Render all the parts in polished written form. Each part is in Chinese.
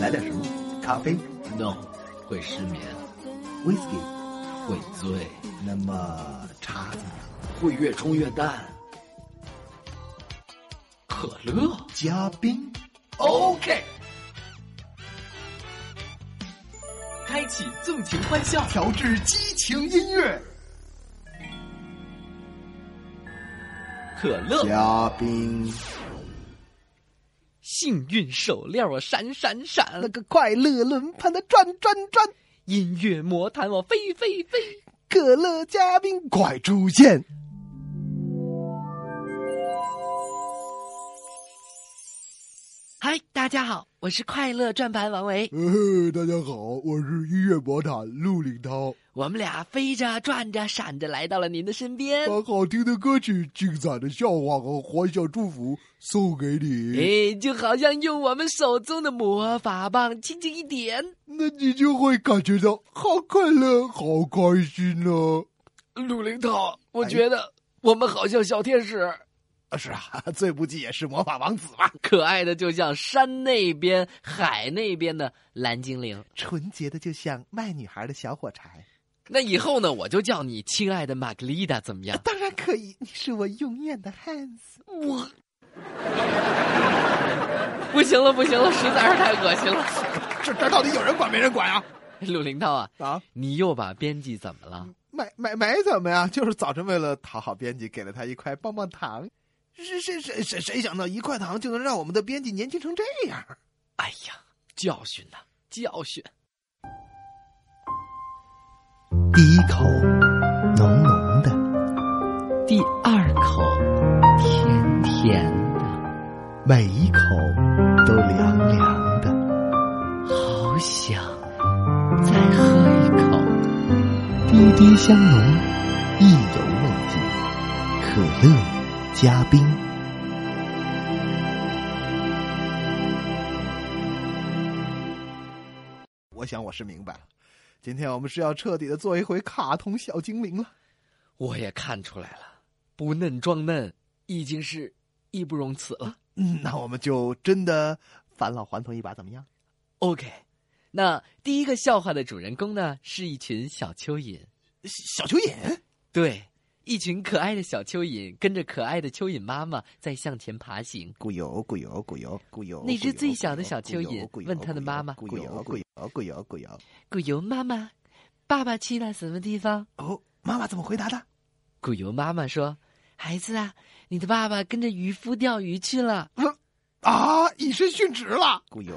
来点什么？咖啡 ？No， 会失眠。Whisky 会醉。那么茶怎么样？会越冲越淡。可乐加冰 ，OK。开启纵情欢笑，调制激情音乐。可乐加冰。幸运手链我闪闪闪，那个快乐轮盘它转转转，音乐魔毯我飞飞飞，可乐嘉宾快出现。嗨，大家好，我是快乐转盘王维。大家好，我是音乐魔毯陆岭涛。我们俩飞着转着闪着来到了您的身边，把好听的歌曲、精彩的笑话和欢笑祝福送给你。就好像用我们手中的魔法棒轻轻一点，那你就会感觉到好快乐、好开心啊。陆岭涛，我觉得我们好像小天使。是啊，最不济也是魔法王子嘛，可爱的就像山那边海那边的蓝精灵，纯洁的就像卖女孩的小火柴。那以后呢，我就叫你亲爱的玛格丽达怎么样？当然可以，你是我永远的汉斯。我不行了不行了，实在是太恶心了。这到底有人管没人管啊？陆林涛啊，你又把编辑怎么了？没怎么呀，就是早晨为了讨好编辑给了他一块棒棒糖。谁想到一块糖就能让我们的编辑年轻成这样？哎呀，教训呐，教训！第一口浓浓的，第二口甜甜的，每一口都凉凉的，好想再喝一口。滴滴香浓，意犹未尽，可乐。嘉宾，我想我是明白了，今天我们是要彻底的做一回卡通小精灵了。我也看出来了，不嫩装嫩已经是义不容辞了。那我们就真的返老还童一把怎么样？ OK， 那第一个笑话的主人公呢，是一群小蚯蚓。小蚯蚓？对，一群可爱的小蚯蚓跟着可爱的蚯蚓妈妈在向前爬行。咕油咕油咕油咕油。那只最小的小蚯蚓问他的妈妈：“咕油咕油咕油咕油咕油妈妈，爸爸去了什么地方？”哦，妈妈怎么回答的？咕油妈妈说：“孩子啊，你的爸爸跟着渔夫钓鱼去了。”啊！以身殉职了。咕油。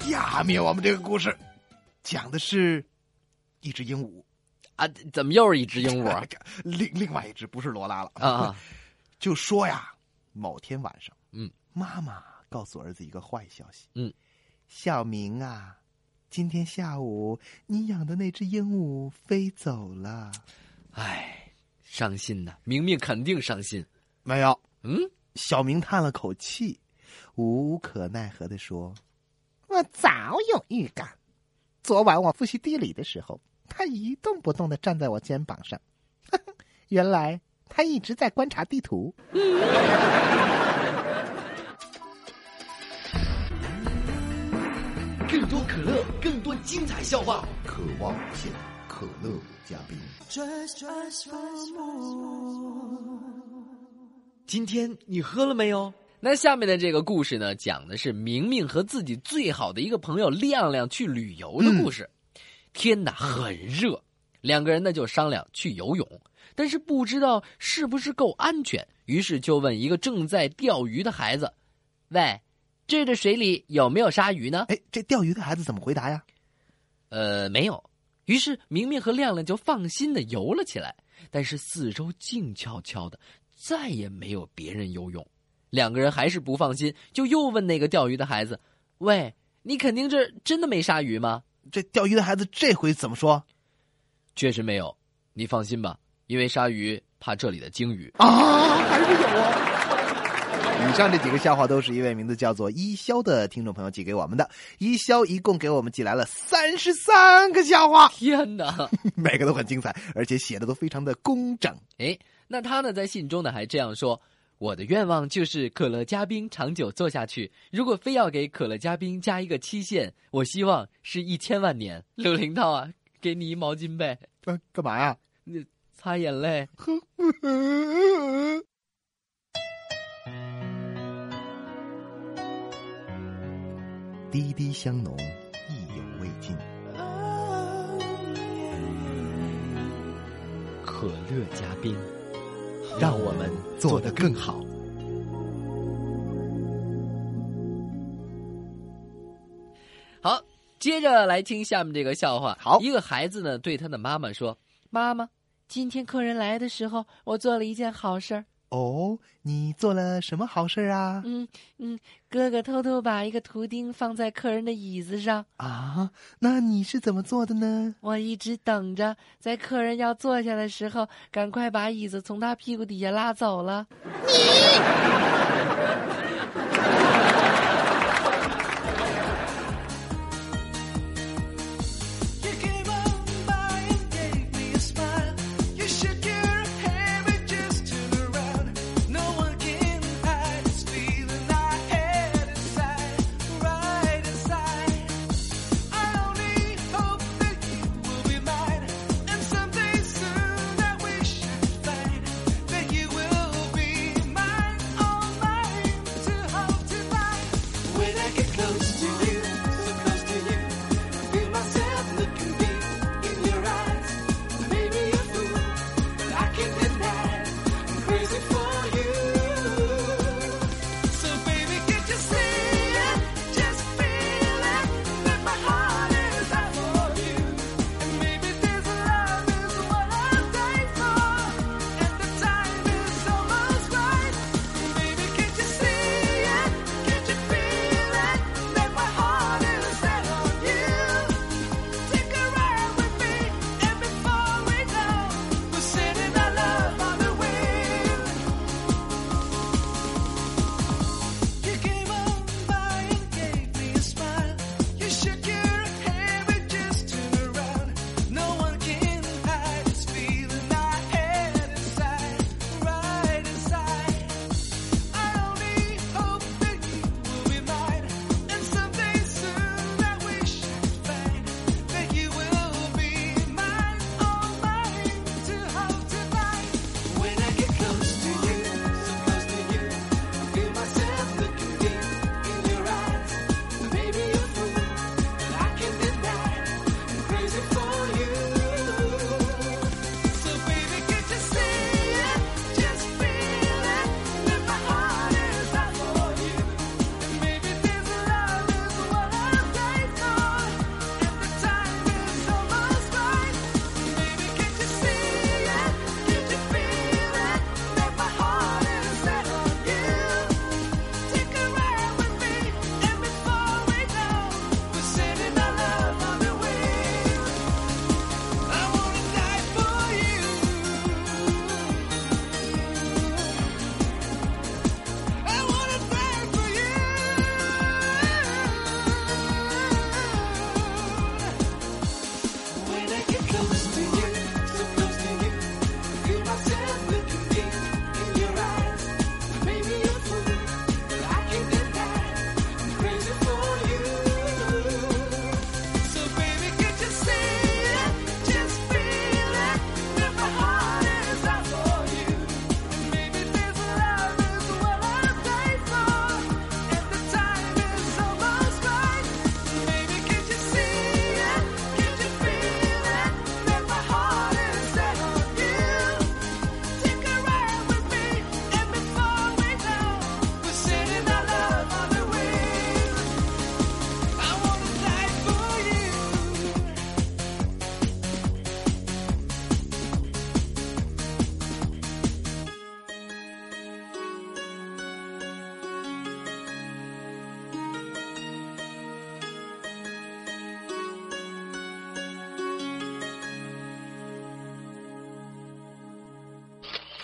下面我们这个故事讲的是一只鹦鹉啊，怎么又是一只鹦鹉啊？另外一只不是罗拉了啊。就说呀，某天晚上，妈妈告诉儿子一个坏消息，小明啊，今天下午你养的那只鹦鹉飞走了。哎，伤心呐！明明肯定伤心。没有，小明叹了口气，无可奈何地说：“我早有预感，昨晚我复习地理的时候，他一动不动地站在我肩膀上，呵呵，原来他一直在观察地图。”更多可乐，更多精彩笑话，渴望无限，可乐嘉宾。今天你喝了没有？那下面的这个故事呢，讲的是明明和自己最好的一个朋友亮亮去旅游的故事。天哪，很热，两个人呢就商量去游泳，但是不知道是不是够安全，于是就问一个正在钓鱼的孩子：“喂，这水里有没有鲨鱼呢？”哎，这钓鱼的孩子怎么回答呀？没有。于是明明和亮亮就放心的游了起来，但是四周静悄悄的，再也没有别人游泳。两个人还是不放心，就又问那个钓鱼的孩子：“喂，你肯定这真的没鲨鱼吗？”这钓鱼的孩子这回怎么说？“确实没有，你放心吧，因为鲨鱼怕这里的鲸鱼。”啊，还是有啊。以上这几个笑话都是一位名字叫做一潇的听众朋友寄给我们的。一潇一共给我们寄来了33个笑话，天哪，每个都很精彩，而且写的都非常的工整。哎，那他呢在信中呢还这样说：“我的愿望就是可乐嘉宾长久做下去，如果非要给可乐嘉宾加一个期限，我希望是1000万年。”刘林涛啊，给你一毛巾呗。干嘛呀？你擦眼泪。滴滴香浓，意犹未尽。可乐嘉宾，让我们做得更好。好，接着来听下面这个笑话。好，一个孩子呢对他的妈妈说：“妈妈，今天客人来的时候，我做了一件好事儿。”“哦，你做了什么好事啊？”“哥哥偷偷把一个图钉放在客人的椅子上。”“啊，那你是怎么做的呢？”“我一直等着，在客人要坐下的时候，赶快把椅子从他屁股底下拉走了。”你。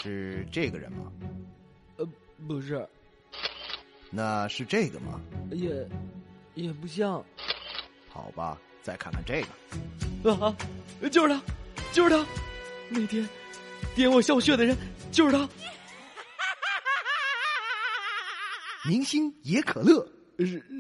是这个人吗？不是。那是这个吗？也不像。好吧，再看看这个。啊，就是他，就是他！那天点我笑穴的人就是他。明星野可乐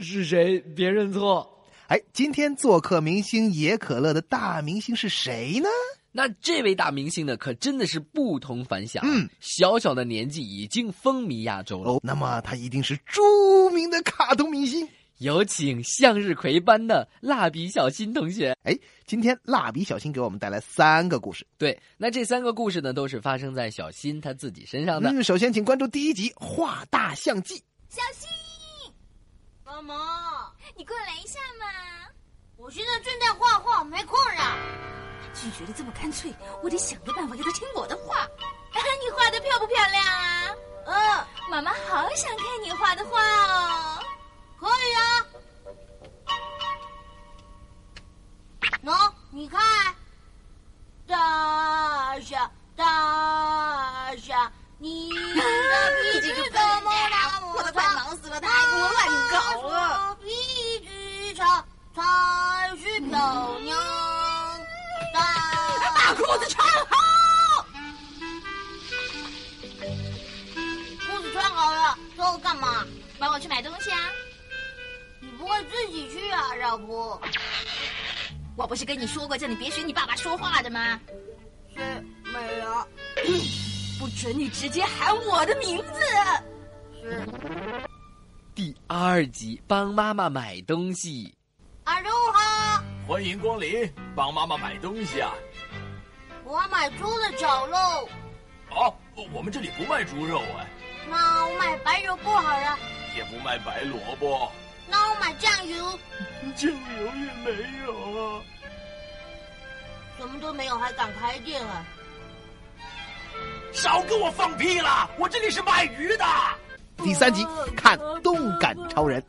是谁？别认错。哎，今天做客明星野可乐的大明星是谁呢？那这位大明星呢，可真的是不同凡响。小小的年纪已经风靡亚洲了。那么他一定是著名的卡通明星。有请向日葵般的蜡笔小新同学。哎，今天蜡笔小新给我们带来3个故事。对，那这3个故事呢，都是发生在小新他自己身上的。首先请关注第1集《画大象记》。小新，毛毛，你过来一下嘛！我现在正在画画，没空了。拒绝的这么干脆，我得想个办法让他听我的话。你画的漂不漂亮啊？妈妈好想看你画的画哦。可以啊。喏，你看，大象，大象，你的鼻子怎么了？我都快忙死了，他还给我乱搞了。鼻子长，才是漂亮。把裤子穿好。裤子穿好了之后干嘛？帮我去买东西啊！你不会自己去啊，老婆？我不是跟你说过叫你别学你爸爸说话的吗？是没有。不准你直接喊我的名字。是。第2集帮妈妈买东西。阿忠好，欢迎光临，帮妈妈买东西啊！我要买猪的绞肉。哦，我们这里不卖猪肉哎。那我买白萝卜好了。也不卖白萝卜。那我买酱油。酱油也没有啊。什么都没有还敢开店啊？少跟我放屁了！我这里是卖鱼的。第3集看动感超人。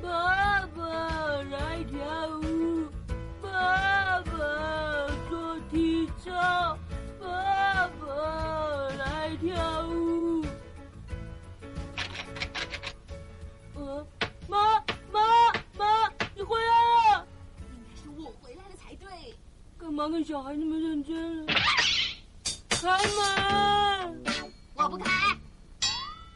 爸爸来跳舞，爸爸做体操，爸爸来跳舞。妈，你回来了！应该是我回来了才对。干嘛跟小孩那么认真了？开门！我不开。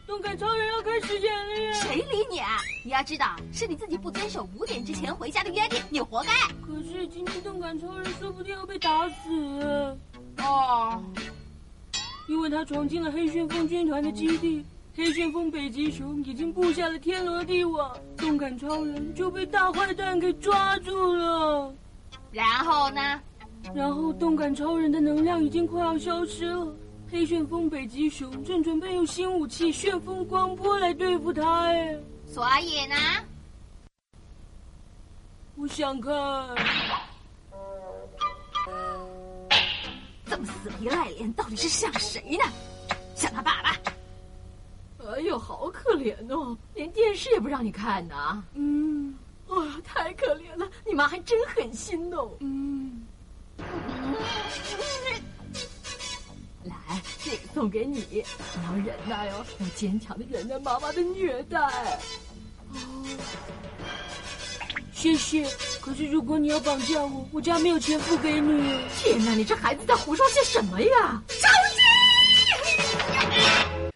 动感超人要开始演了呀！谁理你啊？你要知道，是你自己不遵守5点之前回家的约定，你活该。可是今天动感超人说不定要被打死啊！哦，因为他闯进了黑旋风军团的基地，黑旋风北极熊已经布下了天罗地网，动感超人就被大坏蛋给抓住了。然后呢？然后动感超人的能量已经快要消失了。黑旋风北极熊正准备用新武器旋风光波来对付他哎，所以呢，我想看，这么死皮赖脸到底是像谁呢？像他爸爸。哎呦，好可怜哦，连电视也不让你看呢。哇，太可怜了，你妈还真狠心哦。来，这个送给你，你要忍耐哦，要坚强的忍耐妈妈的虐待。谢谢。可是如果你要绑架我，我家没有钱付给你。天哪，你这孩子在胡说些什么呀？小心！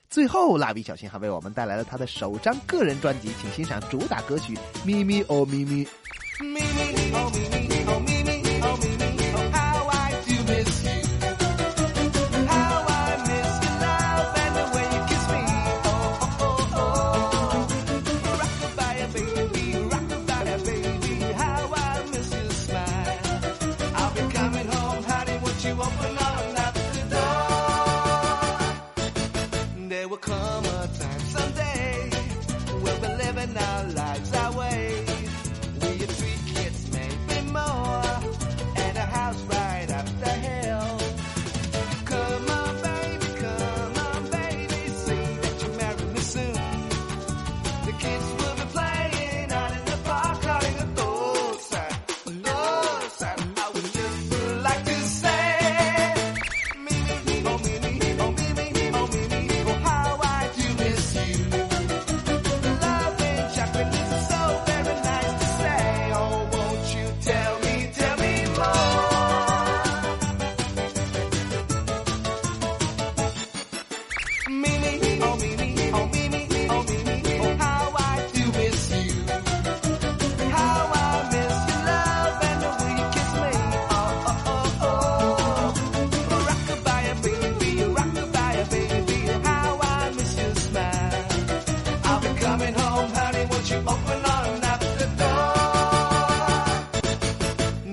最后，蜡笔小新还为我们带来了他的首张个人专辑，请欣赏主打歌曲《咪咪哦咪咪》。咪咪哦咪咪哦咪咪哦咪咪哦 ，How I do miss you。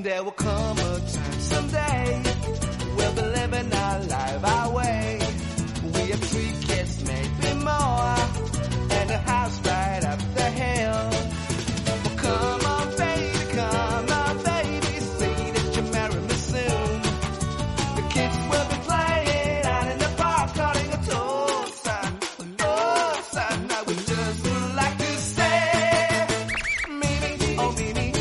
There will come a time someday we'll be living our life our way. We have 3 kids, maybe more, and a house right up the hill. Well, come on, baby, say that you marry me soon. The kids will be playing out in the park, calling a tour sign. I would just like to say, Mimi, oh Mimi.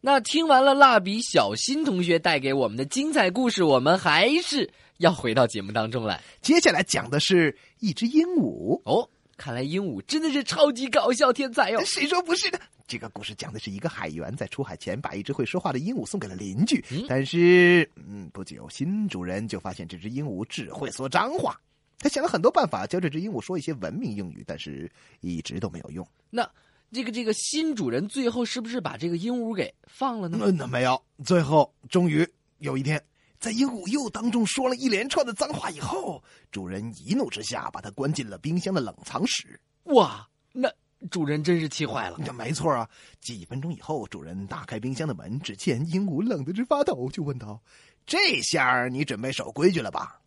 那听完了蜡笔小新同学带给我们的精彩故事，我们还是要回到节目当中来。接下来讲的是一只鹦鹉。哦，看来鹦鹉真的是超级搞笑天才哟、哦！谁说不是呢？这个故事讲的是一个海员在出海前把一只会说话的鹦鹉送给了邻居，但是不久新主人就发现这只鹦鹉只会说脏话。他想了很多办法教这只鹦鹉说一些文明英语，但是一直都没有用。那这个新主人最后是不是把这个鹦鹉给放了呢？那没有，最后终于有一天，在鹦鹉又当中说了一连串的脏话以后，主人一怒之下把它关进了冰箱的冷藏室。哇，那主人真是气坏了。没错啊，几分钟以后，主人打开冰箱的门，只见鹦鹉冷得直发抖，就问道：“这下你准备守规矩了吧？”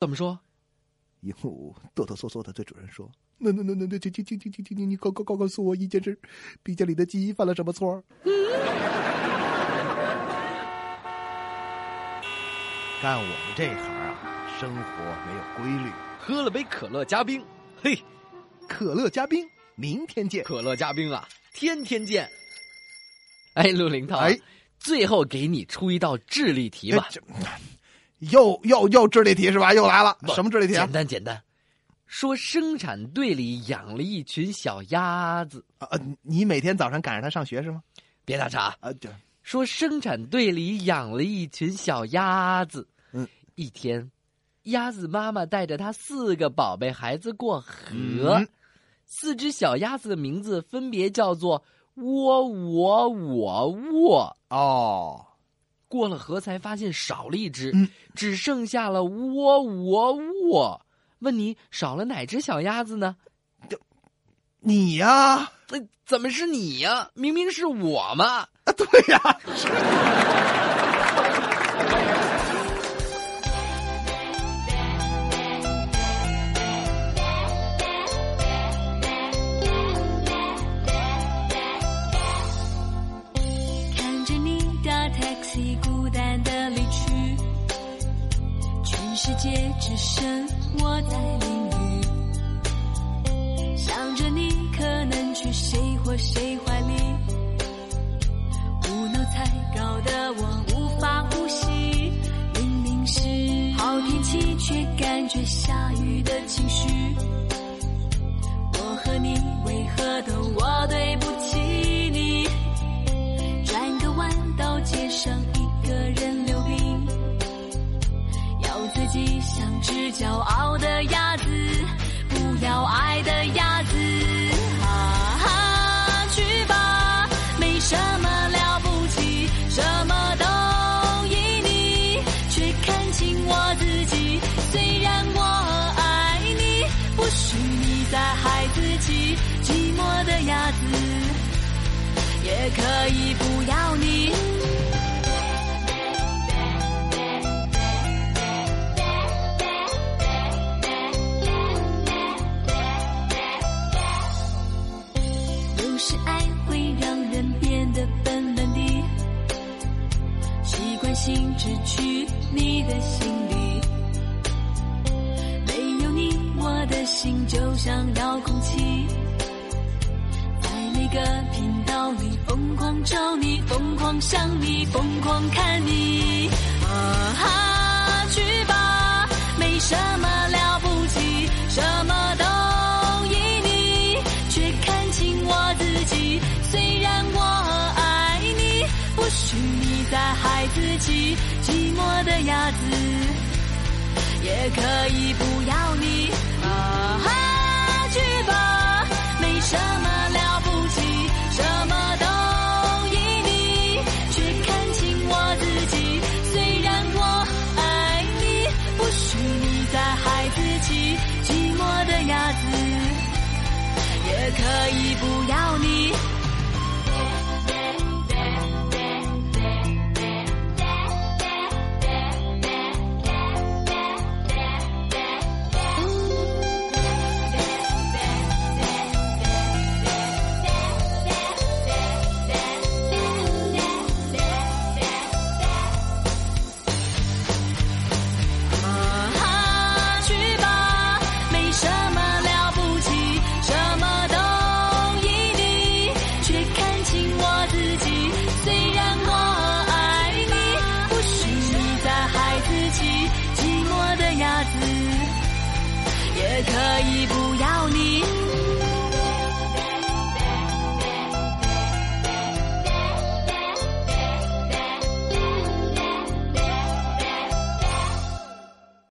怎么说？鹦鹉哆哆嗦嗦的对主人说：“那，你告诉我一件事，冰箱里的鸡犯了什么错？”干我们这行啊，生活没有规律。喝了杯可乐加冰，嘿，可乐加冰，明天见。可乐加冰啊，天天见。哎，陆林涛，最后给你出一道智力题吧。又智力题是吧？又来了，什么智力题啊？简单，说生产队里养了一群小鸭子。你每天早上赶着它上学是吗？别打岔啊！对，说生产队里养了一群小鸭子。一天，鸭子妈妈带着它4个宝贝孩子过河。4只小鸭子的名字分别叫做我。哦。过了河才发现少了一只，只剩下了我。问你少了哪只小鸭子呢？你呀？怎么是你呀？明明是我嘛！啊，对呀、啊。世界只剩我在淋雨，想着你可能去谁或谁怀里，无脑才搞得我无法呼吸。明明是好天气，却感觉下雨的情绪。我和你为何都我对不起你？转个弯到街上一个人溜冰。自己像只骄傲的鸭子，不要爱的鸭子，啊，去吧，没什么了不起，什么都依你，却看清我自己。虽然我爱你，不许你再害自己。寂寞的鸭子，也可以不要你。是爱会让人变得笨笨的，习惯性静止去你的心里，没有你我的心就像遥控器，在每个频道里疯狂找你，疯狂想你，疯狂看你，啊，去吧，没什么了不起，什么都再害自己，寂寞的鸭子也可以不要你，啊，去吧，没什么了不起，什么都依你，却看清我自己，虽然我爱你，不许你再害自己，寂寞的鸭子也可以不要你。可以不要你。